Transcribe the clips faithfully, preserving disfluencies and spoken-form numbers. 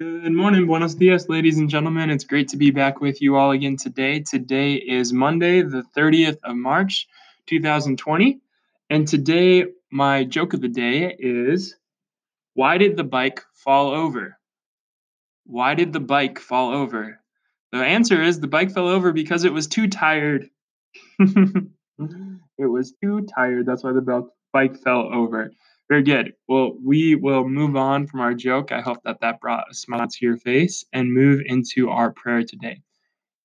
Good morning, buenos dias, ladies and gentlemen. It's great to be back with you all again today. Today is Monday, the thirtieth of March, two thousand twenty. And today, my joke of the day is, why did the bike fall over? Why did the bike fall over? The answer is the bike fell over because it was too tired. It was too tired. That's why the bike fell over. Very good. Well, we will move on from our joke. I hope that that brought a smile to your face and move into our prayer today.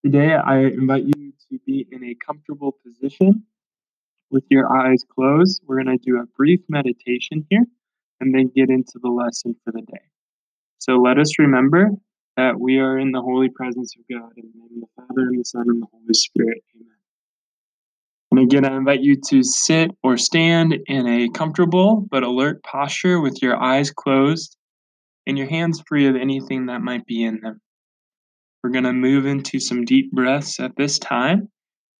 Today, I invite you to be in a comfortable position with your eyes closed. We're going to do a brief meditation here and then get into the lesson for the day. So let us remember that we are in the holy presence of God, in the name of the Father, and the Son, and the Holy Spirit. Amen. And again, I invite you to sit or stand in a comfortable but alert posture with your eyes closed and your hands free of anything that might be in them. We're going to move into some deep breaths at this time.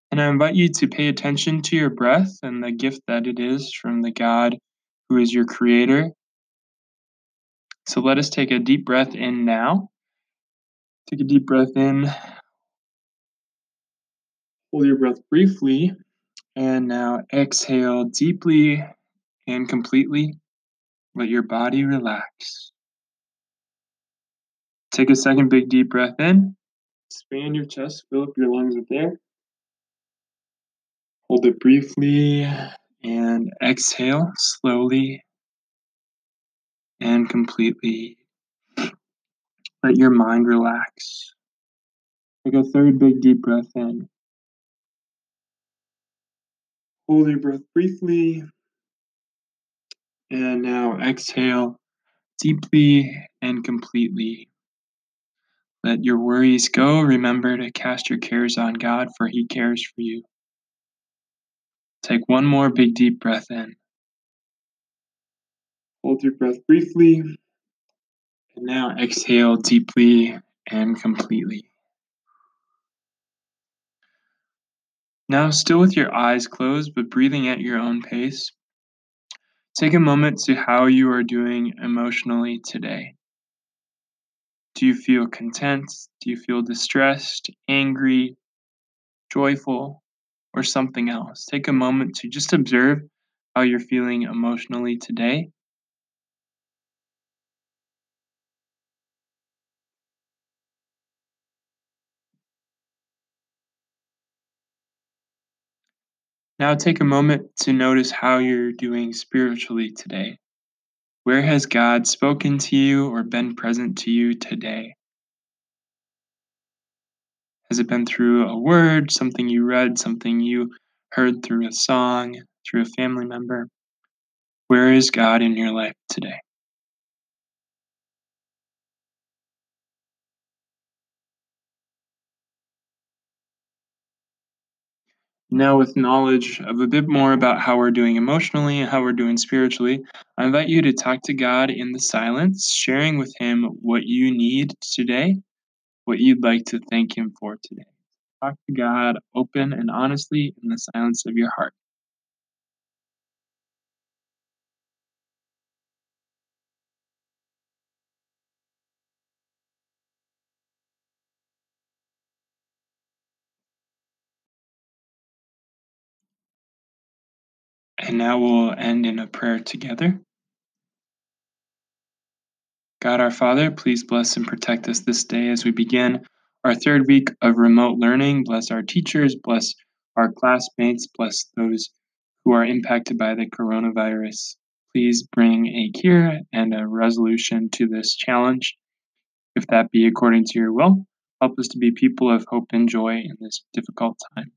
And I invite you to pay attention to your breath and the gift that it is from the God who is your creator. So let us take a deep breath in now. Take a deep breath in. Hold your breath briefly. And now exhale deeply and completely. Let your body relax. Take a second big deep breath in. Expand your chest. Fill up your lungs with air. Hold it briefly and exhale slowly and completely. Let your mind relax. Take a third big deep breath in. Hold your breath briefly, and now exhale deeply and completely. Let your worries go. Remember to cast your cares on God, for He cares for you. Take one more big deep breath in. Hold your breath briefly, and now exhale deeply and completely. Now, still with your eyes closed, but breathing at your own pace, take a moment to how you are doing emotionally today. Do you feel content? Do you feel distressed, angry, joyful, or something else? Take a moment to just observe how you're feeling emotionally today. Now take a moment to notice how you're doing spiritually today. Where has God spoken to you or been present to you today? Has it been through a word, something you read, something you heard through a song, through a family member? Where is God in your life today? Now, with knowledge of a bit more about how we're doing emotionally and how we're doing spiritually, I invite you to talk to God in the silence, sharing with Him what you need today, what you'd like to thank Him for today. Talk to God open and honestly in the silence of your heart. And now we'll end in a prayer together. God, our Father, please bless and protect us this day as we begin our third week of remote learning. Bless our teachers, bless our classmates, bless those who are impacted by the coronavirus. Please bring a cure and a resolution to this challenge. If that be according to your will, help us to be people of hope and joy in this difficult time.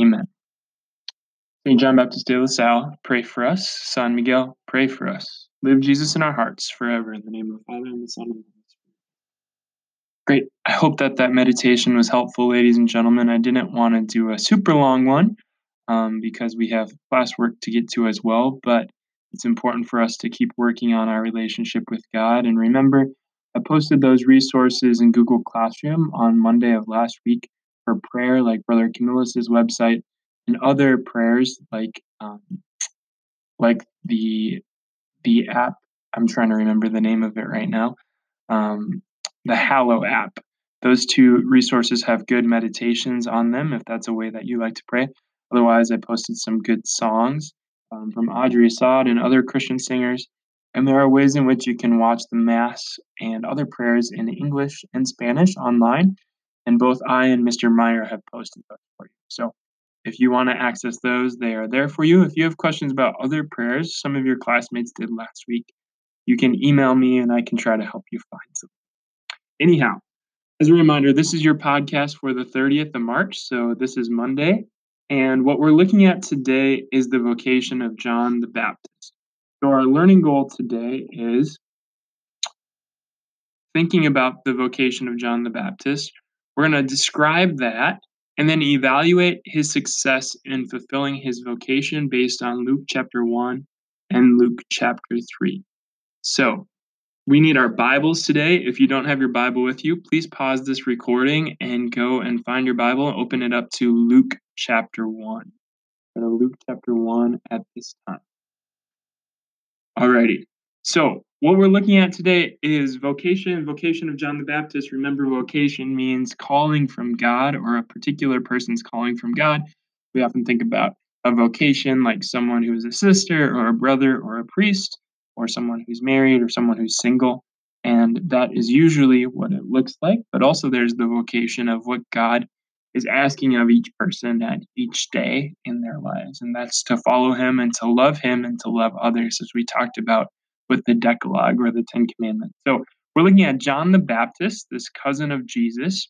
Amen. Saint John Baptist de La Salle, pray for us. San Miguel, pray for us. Live Jesus in our hearts forever. In the name of the Father, and the Son, and the Holy Spirit. Great. I hope that that meditation was helpful, ladies and gentlemen. I didn't want to do a super long one um, because we have classwork to get to as well, but it's important for us to keep working on our relationship with God. And remember, I posted those resources in Google Classroom on Monday of last week for prayer, like Brother Camillus' website, and other prayers like um, like the the app. I'm trying to remember the name of it right now. Um, the Hallow app. Those two resources have good meditations on them, if that's a way that you like to pray. Otherwise, I posted some good songs um, from Audrey Assad and other Christian singers. And there are ways in which you can watch the Mass and other prayers in English and Spanish online. And both I and Mister Meyer have posted those for you. So if you want to access those, they are there for you. If you have questions about other prayers, some of your classmates did last week, you can email me and I can try to help you find some. Anyhow, as a reminder, this is your podcast for the thirtieth of March, so this is Monday, and what we're looking at today is the vocation of John the Baptist. So our learning goal today is thinking about the vocation of John the Baptist. We're going to describe that and then evaluate his success in fulfilling his vocation based on Luke chapter one and Luke chapter three. So we need our Bibles today. If you don't have your Bible with you, please pause this recording and go and find your Bible and open it up to Luke chapter one. Go to Luke chapter one at this time. Alrighty. So what we're looking at today is vocation, vocation of John the Baptist. Remember, vocation means calling from God, or a particular person's calling from God. We often think about a vocation like someone who is a sister or a brother or a priest, or someone who's married, or someone who's single. And that is usually what it looks like. But also there's the vocation of what God is asking of each person at each day in their lives. And that's to follow him and to love him and to love others, as we talked about with the Decalogue, or the Ten Commandments. So we're looking at John the Baptist, this cousin of Jesus.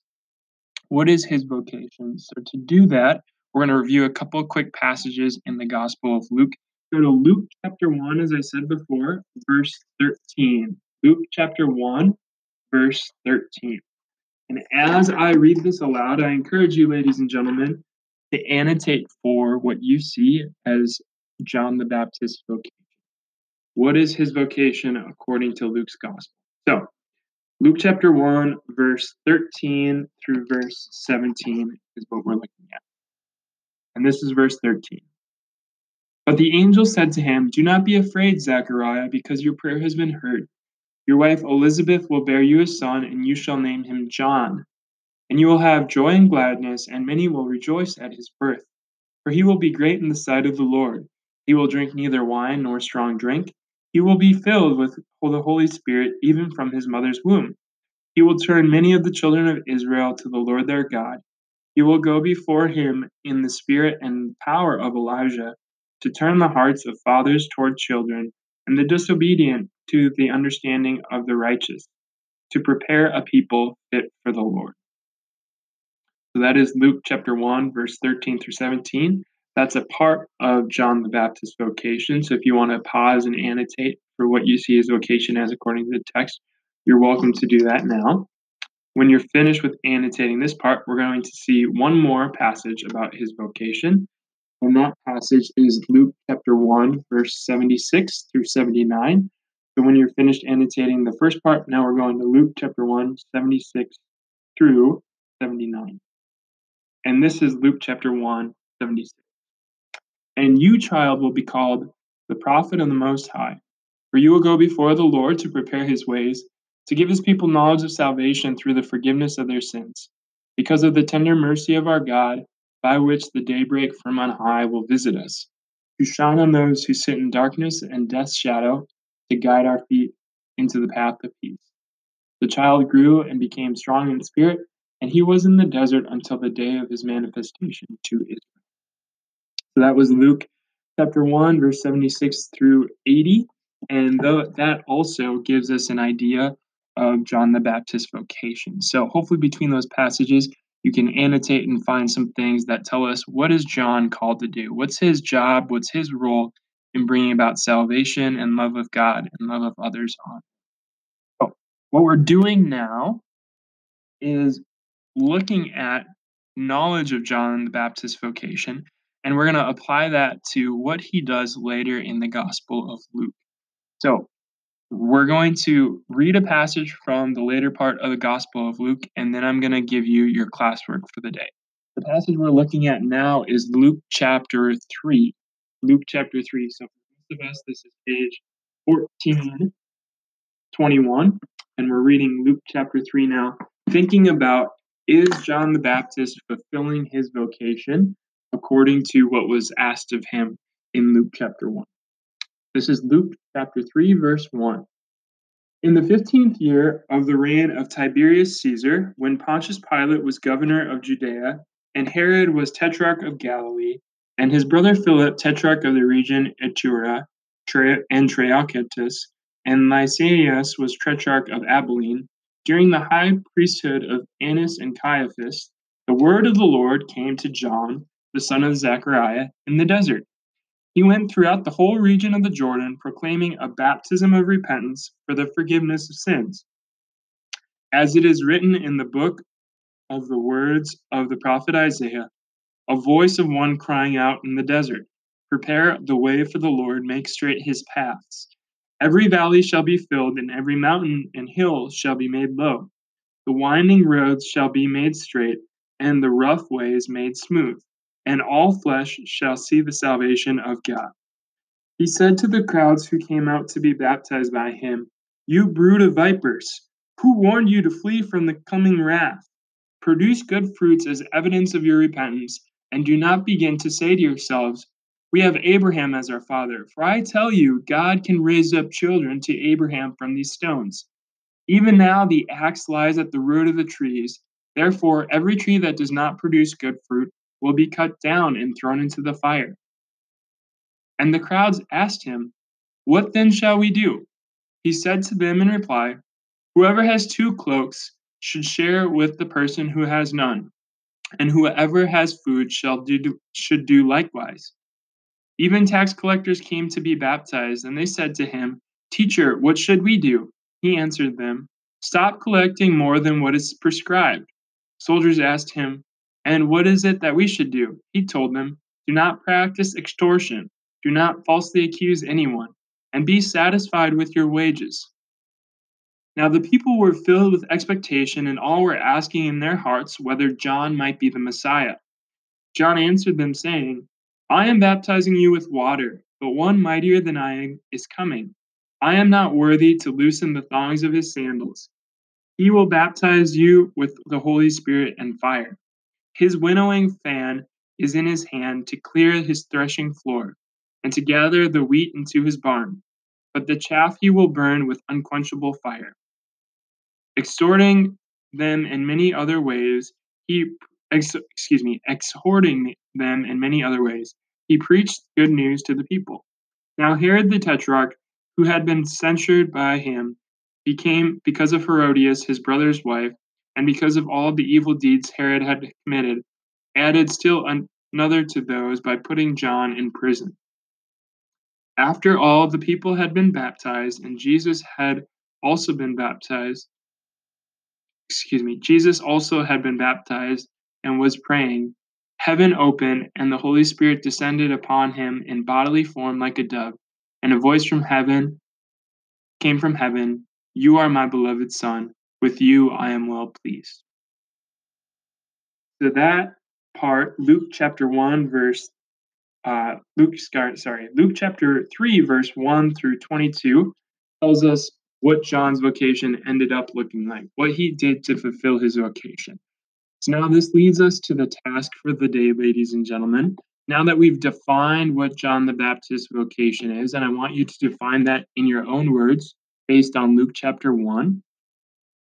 What is his vocation? So to do that, we're going to review a couple of quick passages in the Gospel of Luke. Go to Luke chapter one, as I said before, verse thirteen. Luke chapter one, verse thirteen. And as I read this aloud, I encourage you, ladies and gentlemen, to annotate for what you see as John the Baptist's vocation. What is his vocation according to Luke's gospel? So, Luke chapter one, verse thirteen through verse seventeen is what we're looking at. And this is verse thirteen. But the angel said to him, "Do not be afraid, Zechariah, because your prayer has been heard. Your wife Elizabeth will bear you a son, and you shall name him John. And you will have joy and gladness, and many will rejoice at his birth. For he will be great in the sight of the Lord. He will drink neither wine nor strong drink. He will be filled with the Holy Spirit, even from his mother's womb. He will turn many of the children of Israel to the Lord their God. He will go before him in the spirit and power of Elijah, to turn the hearts of fathers toward children, and the disobedient to the understanding of the righteous, to prepare a people fit for the Lord." So that is Luke chapter one, verse thirteen through seventeen. That's a part of John the Baptist's vocation. So if you want to pause and annotate for what you see his vocation as according to the text, you're welcome to do that now. When you're finished with annotating this part, we're going to see one more passage about his vocation. And that passage is Luke chapter one, verse seventy-six through seventy-nine. So when you're finished annotating the first part, now we're going to Luke chapter one, seventy-six through seventy-nine. And this is Luke chapter one, seventy-six. "And you, child, will be called the prophet of the Most High, for you will go before the Lord to prepare his ways, to give his people knowledge of salvation through the forgiveness of their sins, because of the tender mercy of our God, by which the daybreak from on high will visit us, to shine on those who sit in darkness and death's shadow, to guide our feet into the path of peace. The child grew and became strong in spirit, and he was in the desert until the day of his manifestation to Israel." So that was Luke chapter one, verse seventy-six through eighty. And that also gives us an idea of John the Baptist's vocation. So hopefully between those passages, you can annotate and find some things that tell us, what is John called to do? What's his job? What's his role in bringing about salvation and love of God and love of others on? So what we're doing now is looking at knowledge of John the Baptist's vocation, and we're going to apply that to what he does later in the Gospel of Luke. So we're going to read a passage from the later part of the Gospel of Luke, and then I'm going to give you your classwork for the day. The passage we're looking at now is Luke chapter three. Luke chapter three. So for most of us, this is page fourteen twenty-one. and we're reading Luke chapter three now, thinking about, is John the Baptist fulfilling his vocation according to what was asked of him in Luke chapter one? This is Luke chapter three, verse one. In the fifteenth year of the reign of Tiberius Caesar, when Pontius Pilate was governor of Judea, and Herod was tetrarch of Galilee, and his brother Philip tetrarch of the region Iturea Tra- and Trachonitis, and Lysanias was tetrarch of Abilene, during the high priesthood of Annas and Caiaphas, the word of the Lord came to John, the son of Zechariah, in the desert. He went throughout the whole region of the Jordan, proclaiming a baptism of repentance for the forgiveness of sins. As it is written in the book of the words of the prophet Isaiah, a voice of one crying out in the desert, prepare the way for the Lord, make straight his paths. Every valley shall be filled, and every mountain and hill shall be made low. The winding roads shall be made straight, and the rough ways made smooth. And all flesh shall see the salvation of God. He said to the crowds who came out to be baptized by him, you brood of vipers, who warned you to flee from the coming wrath? Produce good fruits as evidence of your repentance, and do not begin to say to yourselves, we have Abraham as our father. For I tell you, God can raise up children to Abraham from these stones. Even now the axe lies at the root of the trees. Therefore, every tree that does not produce good fruit will be cut down and thrown into the fire. And the crowds asked him, what then shall we do? He said to them in reply, whoever has two cloaks should share with the person who has none, and whoever has food shall do, should do likewise. Even tax collectors came to be baptized, and they said to him, teacher, what should we do? He answered them, stop collecting more than what is prescribed. Soldiers asked him, and what is it that we should do? He told them, do not practice extortion, do not falsely accuse anyone, and be satisfied with your wages. Now the people were filled with expectation, and all were asking in their hearts whether John might be the Messiah. John answered them, saying, I am baptizing you with water, but one mightier than I is coming. I am not worthy to loosen the thongs of his sandals. He will baptize you with the Holy Spirit and fire. His winnowing fan is in his hand to clear his threshing floor and to gather the wheat into his barn, but the chaff he will burn with unquenchable fire. Exhorting them in many other ways, he ex, excuse me, exhorting them in many other ways, he preached good news to the people. Now Herod the Tetrarch, who had been censured by him, became, because of Herodias, his brother's wife, and because of all the evil deeds Herod had committed, added still another to those by putting John in prison. After all the people had been baptized, and Jesus had also been baptized, excuse me, Jesus also had been baptized and was praying, heaven opened, and the Holy Spirit descended upon him in bodily form like a dove, and a voice from heaven came from heaven, you are my beloved Son. With you I am well pleased. So that part, Luke chapter one, verse uh, Luke sorry, Luke chapter three, verse one through twenty-two, tells us what John's vocation ended up looking like, what he did to fulfill his vocation. So now this leads us to the task for the day, ladies and gentlemen. Now that we've defined what John the Baptist's vocation is, and I want you to define that in your own words based on Luke chapter one.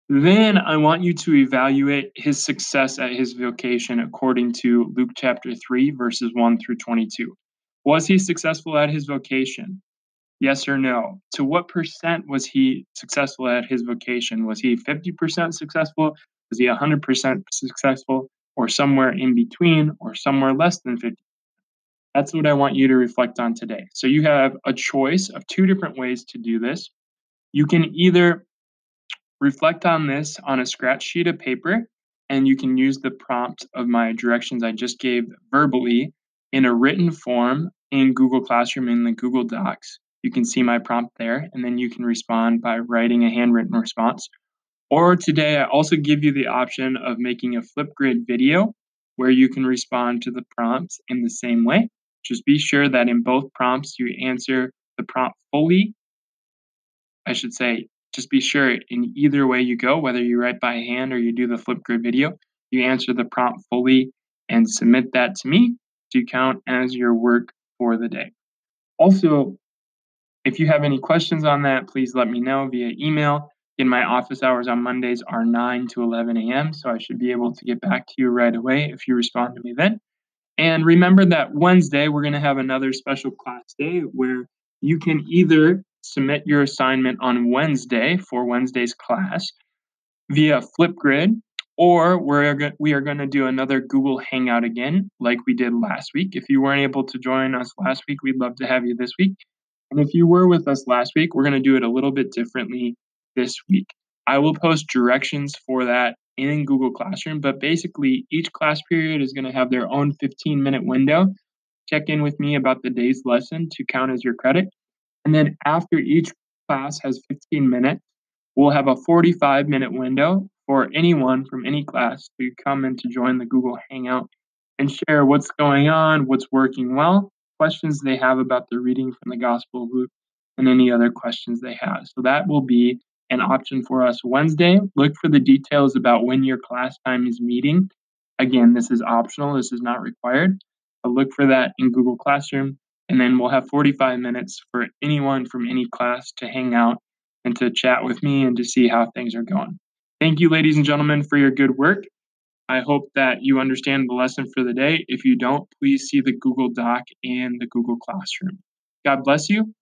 Then I want you to evaluate his success at his vocation according to Luke chapter three, verses one through twenty-two. Was he successful at his vocation? Yes or no? To what percent was he successful at his vocation? Was he fifty percent successful? Was he one hundred percent successful? Or somewhere in between? Or somewhere less than fifty percent? That's what I want you to reflect on today. So you have a choice of two different ways to do this. You can either reflect on this on a scratch sheet of paper, and you can use the prompt of my directions I just gave verbally in a written form in Google Classroom in the Google Docs. You can see my prompt there, and then you can respond by writing a handwritten response. Or today, I also give you the option of making a Flipgrid video where you can respond to the prompts in the same way. Just be sure that in both prompts, you answer the prompt fully. I should say Just be sure in either way you go, whether you write by hand or you do the Flipgrid video, you answer the prompt fully and submit that to me to count as your work for the day. Also, if you have any questions on that, please let me know via email. Again, my office hours on Mondays are nine to eleven a.m., so I should be able to get back to you right away if you respond to me then. And remember that Wednesday, we're going to have another special class day where you can either submit your assignment on Wednesday for Wednesday's class via Flipgrid, or we're go- we are going to do another Google Hangout again, like we did last week. If you weren't able to join us last week, we'd love to have you this week. And if you were with us last week, we're going to do it a little bit differently this week. I will post directions for that in Google Classroom, but basically each class period is going to have their own fifteen minute window. Check in with me about the day's lesson to count as your credit. And then after each class has fifteen minutes, we'll have a forty-five minute window for anyone from any class to come and to join the Google Hangout and share what's going on, what's working well, questions they have about the reading from the Gospel of Luke, and any other questions they have. So that will be an option for us Wednesday. Look for the details about when your class time is meeting. Again, this is optional. This is not required. But look for that in Google Classroom. And then we'll have forty-five minutes for anyone from any class to hang out and to chat with me and to see how things are going. Thank you, ladies and gentlemen, for your good work. I hope that you understand the lesson for the day. If you don't, please see the Google Doc and the Google Classroom. God bless you.